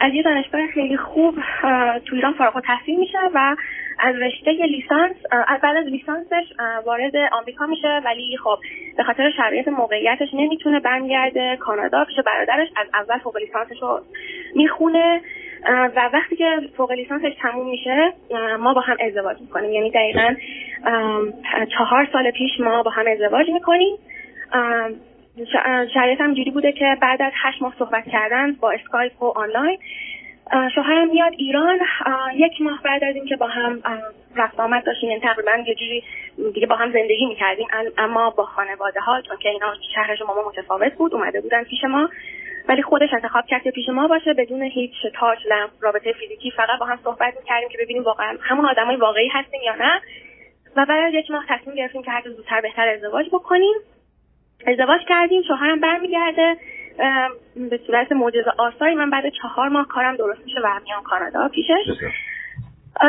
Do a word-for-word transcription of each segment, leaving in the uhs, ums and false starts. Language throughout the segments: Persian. از یه دانشگاه خیلی خوب تو ایران فارغ التحصیل میشه و از رشته لیسانس، از بعد از لیسانسش وارد آمریکا میشه، ولی خب به خاطر شرایط موقعیتش نمیتونه برمیگرده کانادا پیش برادرش. از اول فوق لیسانسش رو میخونه و وقتی که فوق لیسانسش تموم میشه ما با هم ازدواج میکنیم. یعنی دقیقاً چهار سال پیش ما با هم ازدواج میکنیم. شرایط هم جوری بوده که بعد از هشت ماه صحبت کردن با اسکایپ و آنلاین شوهرم میاد ایران. یک ماه بعد از این که با هم رفت آمد داشتیم، یعنی تقریبا یه جوری دیگه با هم زندگی میکردیم، اما با خانواده ها، چون که اینا شهرش ما متفاوت بود، اومده بودن پیش ما، ولی خودش انتخاب کرد که پیش ما باشه بدون هیچ تاچ، رابطه فیزیکی، فقط با هم صحبت میکردیم که ببینیم واقعا همون آدمای واقعی هستیم یا نه. و بعد یک ماه تصمیم گرفتیم که هر چه زودتر بهتر ازدواج بکنیم. ازدواج کردیم، شوهرم برمیگرده به صورت معجزه آسایی. من بعد چهار ماه کارم درست میشه و میام کانادا پیشش.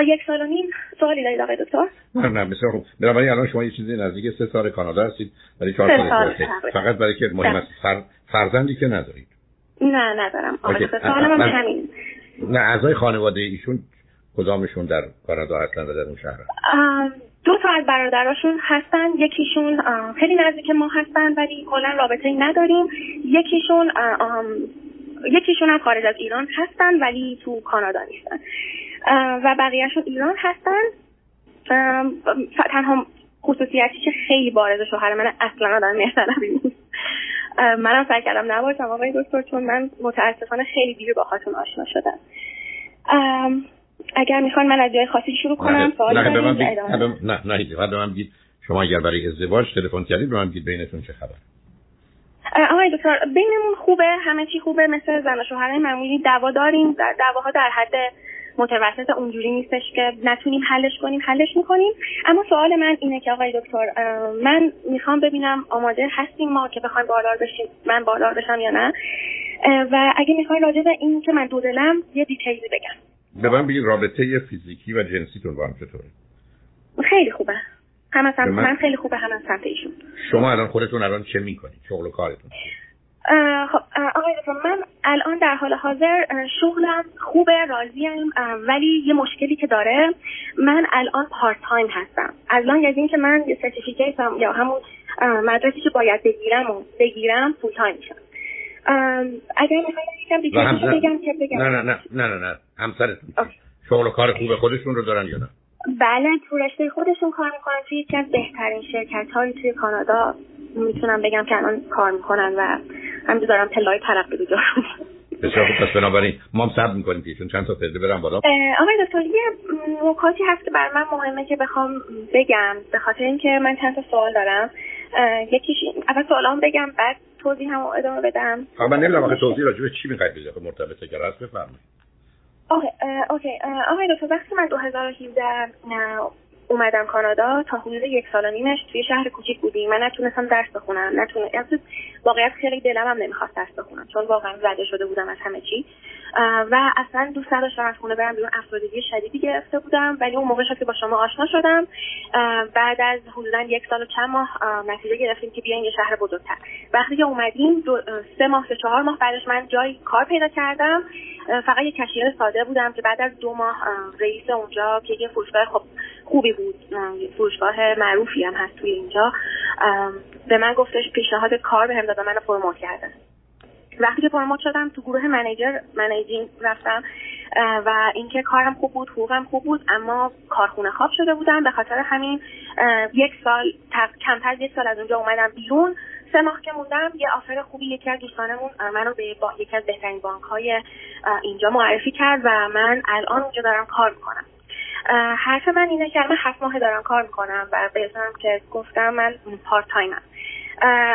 یک سال و نیم. سوالی دارید آقای دکتر؟ نه نه بسیار خوب. بنابراین الان شما یه چیزی نزدیک سه سال کانادا هستید، ولی چهار سال فقط برای که مهم است. فر... فرزندی که ندارید؟ نه ندارم. آقای دکتر سوالم هم همین. نه اعضای خانواده ایشون کدامشون در کانادا هستن و در اون شهر؟ دو تا از برادراشون هستن، یکیشون خیلی نزدیک ما هستن ولی کلا رابطه‌ای نداریم، یکیشون یکیشون هم خارج از ایران هستن ولی تو کانادا نیستن و بقیه‌شون ایران هستن. تنها خصوصیتی که خیلی بارزه شوهر من اصلا آدم مهربونی نیست. منم فکر کردم نباشم آقای دکتر، چون من متأسفانه خیلی دیر باهاتون آشنا شدم. اگر میخوان من از جای خاصی شروع کنم سوال دارم. نه نه نه بعد من بگید شما اگر برای ازدواج تلفن کردید به من بگید بینتون چه خبر. آقای دکتر بینمون خوبه، همه چی خوبه، مثل زن و شوهرای معمولی. دعوا داریم، دعواها در حد متوسط، اونجوری نیستش که نتونیم حلش کنیم، حلش میکنیم. اما سوال من اینه که آقای دکتر من میخوام ببینم آماده هستیم ما که بخوایم باردار بشیم، من باردار بشم یا نه، و اگه میخواین راجع به این که من دودلم یه دیتیلی بگم. به من بگید رابطه فیزیکی و جنسیتون با هم چطوره؟ خیلی خوبه. هم از سمت من خیلی خوبه، هم از سمت ایشون. شما الان خودتون الان چه میکنید؟ شغل و کارتون؟ خب آقای دکتر من الان در حال حاضر شغلم خوبه، راضیم، ولی یه مشکلی که داره، من الان پارت تایم هستم. از لحاظ اینکه من سرتیفیکیتم یا همون مدرکی که باید بگیرم و بگیرم فول تایم میشم. اگر میخواین یکم بگم که بگم نه نه نه نه نه همسرتون شغل و کار خوب خودشون رو دارن یا نه؟ بله، تو رشته خودشون کار میکنن، توی یکی از بهترین شرکت‌های توی کانادا میتونم بگم که الان کار میکنن و همینجا دارم پله‌های ترقی رو جا میذارم. بسیار خوب، پس بنابراین ما هم صبر میکنیم که چند تا پله برم بالا. آقای دکتر یه نکاتی هست که برام مهمه که بخوام بگم، به خاطر اینکه من چند تا سوال دارم. یکیش اول سوالام بگم بعد توضیح هم ادامه بدم. خب من نمیدونم واقعا توضیح راجع به چی میخواید بگید، خب مرتبطه که راست بفرمایید. اوکی اوکی آقای دکتر وقتی من دو هزار و هفده اومدم کانادا تا حدود یک سال و نیمش توی شهر کوچیک بودیم. من نتونستم درس بخونم، نتونستم، اصلا واقعیت خیلی دلم هم نمیخواست درس بخونم چون واقعا زده شده بودم از همه چی و اصلا دوست داشتم از خونه برم بیرون. افسردگی شدیدی گرفته بودم ولی اون موقع شد که با شما آشنا شدم. بعد از حدوداً یک سال و چند ماه نتیجه گرفتیم که بیاین یه شهر بزرگتر. وقتی که اومدیم دو، سه ماه تا چهار ماه بعدش من جایی کار پیدا کردم. فقط یه کشیر ساده بودم که بعد از دو ماه رئیس اونجا که یه فروشگاه خب خوبی بود، فروشگاه معروفی هم هست توی اینجا، به من گفتش پیشنهاد کار بهم داد و منو پروموت کردن. وقتی که پروموت شدم تو گروه منیجر منیجینگ رفتم و اینکه کارم خوب بود، حقوقم خوب بود، اما کارخونه خواب شده بودم. به خاطر همین یک سال کمتر یک سال از اونجا اومدم بیرون. سه ماه که موندم یه آفر خوبی یکی از دوستانمون منو به یکی از بهترین بانک‌های اینجا معرفی کرد و من الان اونجا دارم کار می‌کنم. حرف من اینه که من هفت ماه دارم کار میکنم و بهتونم که گفتم من پارت تایمم،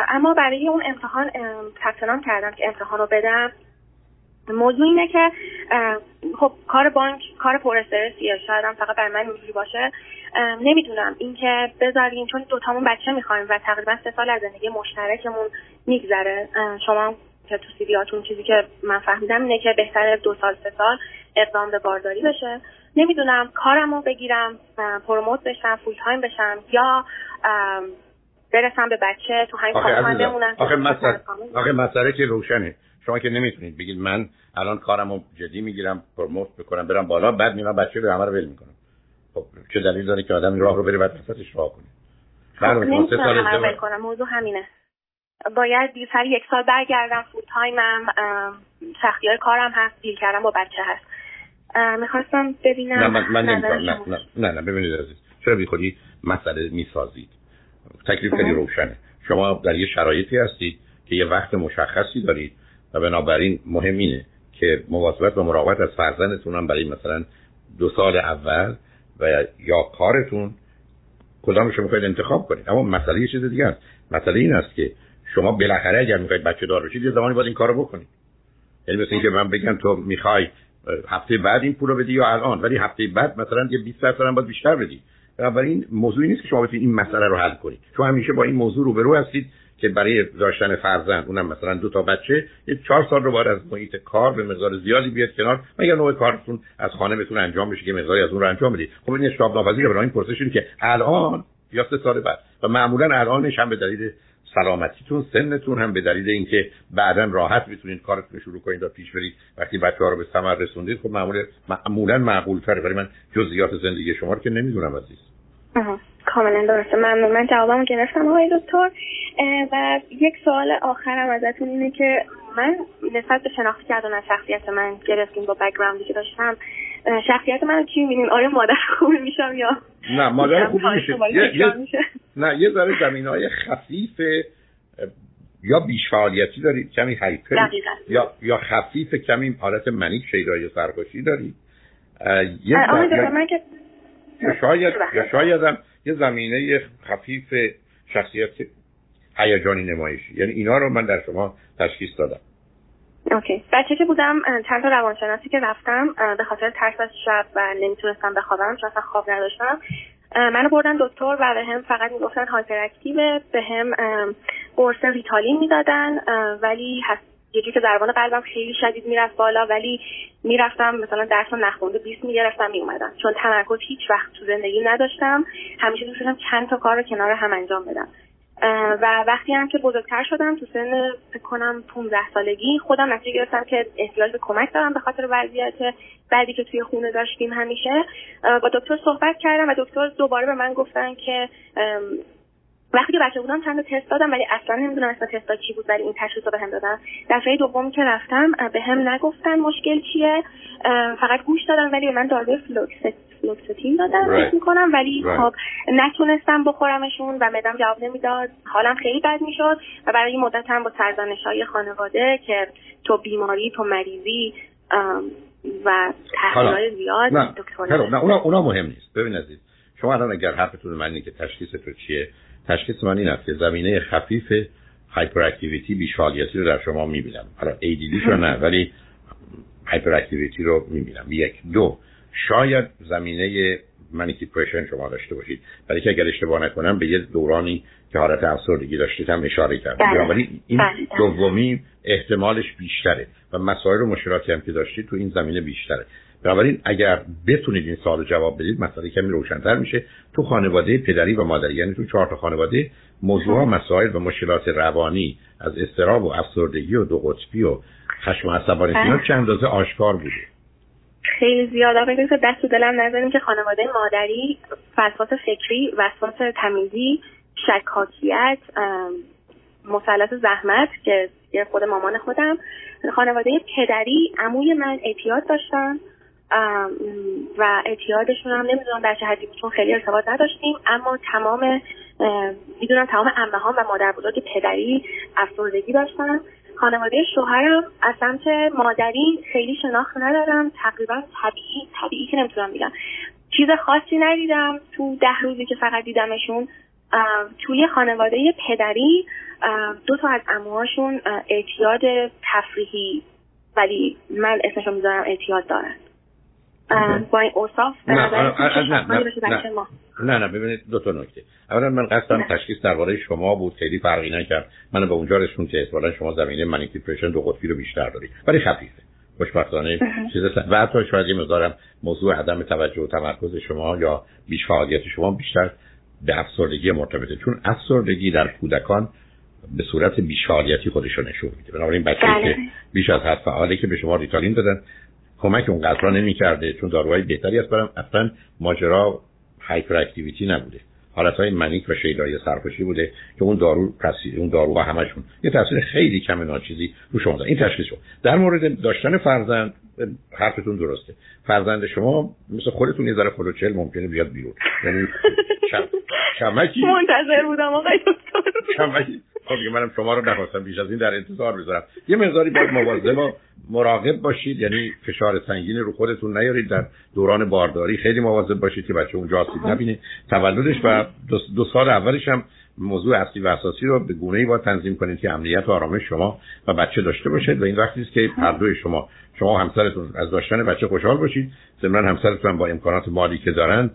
اما برای اون امتحان ثبت نام کردم که امتحان رو بدم. موضوع اینه که خب کار بانک کار پر استرسیه، شاید هم فقط برای من اینجوری باشه، نمیدونم اینکه بذاریم چون دوتامون بچه میخوایم و تقریبا سه سال از زندگی مشترکمون میگذره. شما که تو سی‌وی‌هاتون چیزی که من فهمیدم اینه که بهتره دو سال سه سال اقدام به بارداری بشه. نمیدونم کارمو بگیرم، پروموت بشم، فول تایم بشم، یا برسم به بچه تو همین کارم بمونم. آخه مسئله که روشنه، شما که نمیتونید بگید من الان کارمو جدی میگیرم، پروموت میکنم، برم بالا، بعد میام بچه به همه رو ول میکنم. خب چه دلیل داره که آدم راه رو بره بعد وسطش راه کنه؟ من سه سال ازدواج کردم، موضوع همینه. باید دیرتر یک سال برگردم، فول تایمم، سختی‌های کارم هست، دیل کردم با بچه هست. می‌خواستم ببینم. نه من, من نمی‌خوام. نه نه نه, نه ببینید عزیز، چرا بیخودی مسئله می‌سازید؟ تکلیف خیلی روشنه. شما در یه شرایطی هستید که یه وقت مشخصی دارید و بنابراین مهم اینه که مواظبت و مراقبت از فرزندتون هم برای مثلا دو سال اول و یا کارتون کدامش رو می‌خواید انتخاب کنید. اما مسئله یه چیز دیگه است. مسئله این است که شما بالاخره اگر می‌خواید بچه‌دار بشید یه زمانی باید این کارو بکنید. یعنی مثلا اینکه من بگم تو می‌خوای هفته بعد این پولو بدی یا الان، ولی هفته بعد مثلا یه بیست درصد هم باید بیشتر بدی. بنابراین موضوعی نیست که شما بتونید این مسئله رو حل کنید. شما همیشه با این موضوع روبرو هستید که برای داشتن فرزند، اونم مثلا دو تا بچه، یه چهار سال رو باید از محیط کار به مقدار زیادی بیاد کنار، مگر نوع کارتون از خانه بتون انجام بشه که مقداری از اون رو انجام بدید. خب این اشتباه ناپذیره برای این پرسشون که الان یا سه سال بعد، و معمولا الانش هم به دلیل سلامتیتون، سنتون، هم به دلیل اینکه بعداً راحت میتونید کارتون شروع کنید و پیش برید. وقتی بچه‌ها رو به ثمر رسوندید خب معمولاً معمولاً معقول‌تره، ولی من جزئیات زندگی شما رو که نمیدونم عزیز. آها، کاملاً درسته. ممنون. من جوابمو گرفتم آقای دکتر. و یک سوال آخرم ازتون اینه که من نسبت به شناختی کردن از شخصیت من گرفتین با بک‌گراندی که داشتم، شخصیت منو کی می‌بینین؟ آیا مادر خوبی میشم یا نه مادر خوبی میشم؟ نه یه ذره زمینه‌های خفیف یا بیش‌فعالیتی دارید، کمی هایپر یا یا خفیف کمی حالت منیک شیدایی و سرخوشی دارید. یه زمینه که شاید یا شاید هم یه زمینه خفیف شخصیت هیجانی نمایشی، یعنی اینا رو من در شما تشخیص دادم. اوکی. بچه که بودم چند تا روانشناسی که رفتم به خاطر ترس از شب و نمیتونستم بخوابم، چون اصلا خواب نداشتم، منو بردن دکتر و به هم فقط میگفتن هایپر اکتیو، به هم قرص ریتالین میدادن، ولی یکی که ضربان قلبم خیلی شدید میرفت بالا، ولی میرفتم مثلا درسم نخونده بیست میگرفتم میومدم، چون تمرکز هیچ وقت تو زندگی نداشتم، همیشه دوست داشتم چند تا کار رو کنار هم انجام بدم. و وقتی هم که بزرگتر شدم تو سن فکر کنم پانزده سالگی خودم نتیجه گرفتم که احتیاج به کمک دارم به خاطر وضعیت بعدی که توی خونه داشتیم. همیشه با دکتر صحبت کردم و دکتر دوباره به من گفتن که وقتی که بچه بودم چند تست دادم، ولی اصلا نمیدونم اصلا تستا چی بود، ولی این تشخیص رو به هم دادن. دفعه دومی که رفتم به هم نگفتن مشکل چیه، فقط گوش دادم، ولی به من داروی فلوکستین دادن فکر میکنم، ولی خب نتونستم بخورمشون و معدم جواب نمیداد، حالم خیلی بد میشد و برای این مدت هم با سرزنش‌های خانواده که تو بیماری، تو مریضی و تحلیل‌های زیاد دکتر. نه اونا اونا مهم نیست. ببین عزیز، شما الان اگر حرفتون من اینه که تشخیص تو چیه، تشخیص من این است که زمینه خفیف هایپر اکتیویتی، بی‌فعالیتی رو در شما می‌بینم. حالا ای دی دی شو نه، ولی هایپر اکتیویتی رو می‌بینم. یک دو شاید زمینه منیک دپرشن شما داشته باشید، ولی که اگر اشتباه نکنم به یه دورانی که حالت افسردگی داشتید هم اشاره کردم، ولی این دومی احتمالش بیشتره و مسائل و مشکلاتی هم که داشتید تو این زمینه بیشتره. بنابراین اگر بتونید این سوالو جواب بدید مسئله کمی روشن‌تر میشه. تو خانواده پدری و مادری، یعنی تو چهار تا خانواده، موضوع مسائل و مشکلات روانی از اضطراب و افسردگی و دو قطبی و خشم و عصبانیت چه اندازه آشکار بوده؟ خیلی زیاد. آقای دکتر دست و دلم نذاریم که خانواده مادری وسواس فکری، وسواس تمیزی، شکاکیت، مثلث زحمت که خود مامان خودم، خانواده پدری عموی من اعتیاد داشتن و اعتیادشون هم نمیدونم در چه حدی بود چون خیلی ارتباط نداشتیم، اما تمام میدونم تمام عمه ها و مادر بزرگ پدری افسردگی داشتن. خانواده شوهرم از سمت مادری خیلی شناخت ندارم، تقریبا طبیعی طبیعی که نمیتونم بگم، چیز خاصی ندیدم تو ده روزی که فقط دیدمشون. توی خانواده پدری دو تا از عموهاشون اعتیاد تفریحی، ولی من اسمشو میذارم اعتیاد دارن. با این اوصاف به نظر شما؟ نه نه ببینید، دو تا نکته. اولا من قصدم تشخیص درباره شما بود، خیلی فرقی نکرد. من به اونجا رسوندم که اصلا شما زمینه منیک دپرشن دو قطبی رو بیشتر دارید، ولی خفیفه، خوشبختانه چیزا و حتی شاید یه مقدارم موضوع عدم توجه و تمرکز شما یا بیش فعالیت شما بیشتر به افسردگی مرتبطه، چون افسردگی در کودکان به صورت بی‌فعالیتی خودش رو نشون میده. بنابراین بچه‌ای که بیش از حد فعاله که به شما ریتالین دادن کمک اون قطرا نمی‌کرده چون داروهای بهتری هست، برام اصلا ماجرا هایپر اکتیویتی نبوده، حالت‌های منیک و شیدایی سرخوشی بوده که اون دارو تاثیر اون داروها همشون یه تاثیر خیلی کم ناچیزی رو شما داره. این تشخیص شد. در مورد داشتن فرزند حرفتون درسته. فرزند شما مثل خودتون یه ذره فلوچل ممکنه بیاد بیرون، یعنی شمکی منتظر بودم آقای دکتر شمکی. خب دیگه منم شما رو نخواستم بیش از این در انتظار بذارم. یه مقداری باید مواظب و مراقب باشید، یعنی فشار سنگین رو خودتون نیارید. در دوران بارداری خیلی مواظب باشید که بچه اونجا آسیب نبینه. تولدش و دو سال اولش هم موضوع اصلی و اساسی رو به گونه‌ای با تنظیم کنید که امنیت و آرامش شما و بچه داشته باشید. و این وقتی است که هر دوی شما شما همسرتون از داشتن بچه خوشحال باشید، ضمن همسرتون با امکانات مالی که دارن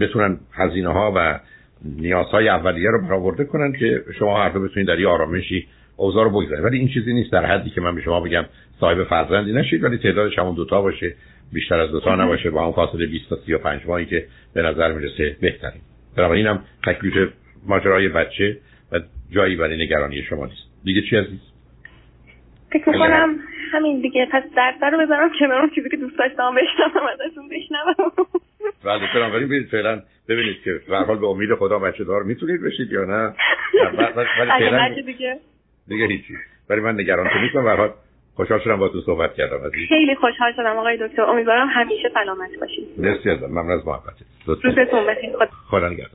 بتونن هزینه‌ها و نیازهای اولیه رو برآورده کنن که شما هر دو بتونید در یه آرامشی اوضاع رو بگذارید. ولی این چیزی نیست در حدی که من به شما بگم صاحب فرزندی نشید، ولی تعدادش همون دو تا باشه، بیشتر از دو تا نباشه، با اون فاصله بیست تا سی و پنج ماهی که به نظر میرسه بهترین. بنابراین هم تکلیف ماجرای بچه و جایی برای نگرانی شما نیست. دیگه چی عزیز؟ فکر کنم همین دیگه. پس درد رو بذارم کنارم، چیزی که دوست داشتم بشنوم ازتون بشنوم. ولی بنابراین برید فعلا ببینید که به هر حال به امید خدا بچه دار میتونید بشید یا نه. ولی فعلا دیگه دیگه هیچی. ولی من نگرانتون نیستم. به هر حال خوشحال شدم باهاتون صحبت کردم عزیز. خیلی خوشحال شدم آقای دکتر. امیدوارم همیشه سلامت باشید. مرسی ازم. ممنون از محبتت. روزتون بخیر. خدا نگهدار.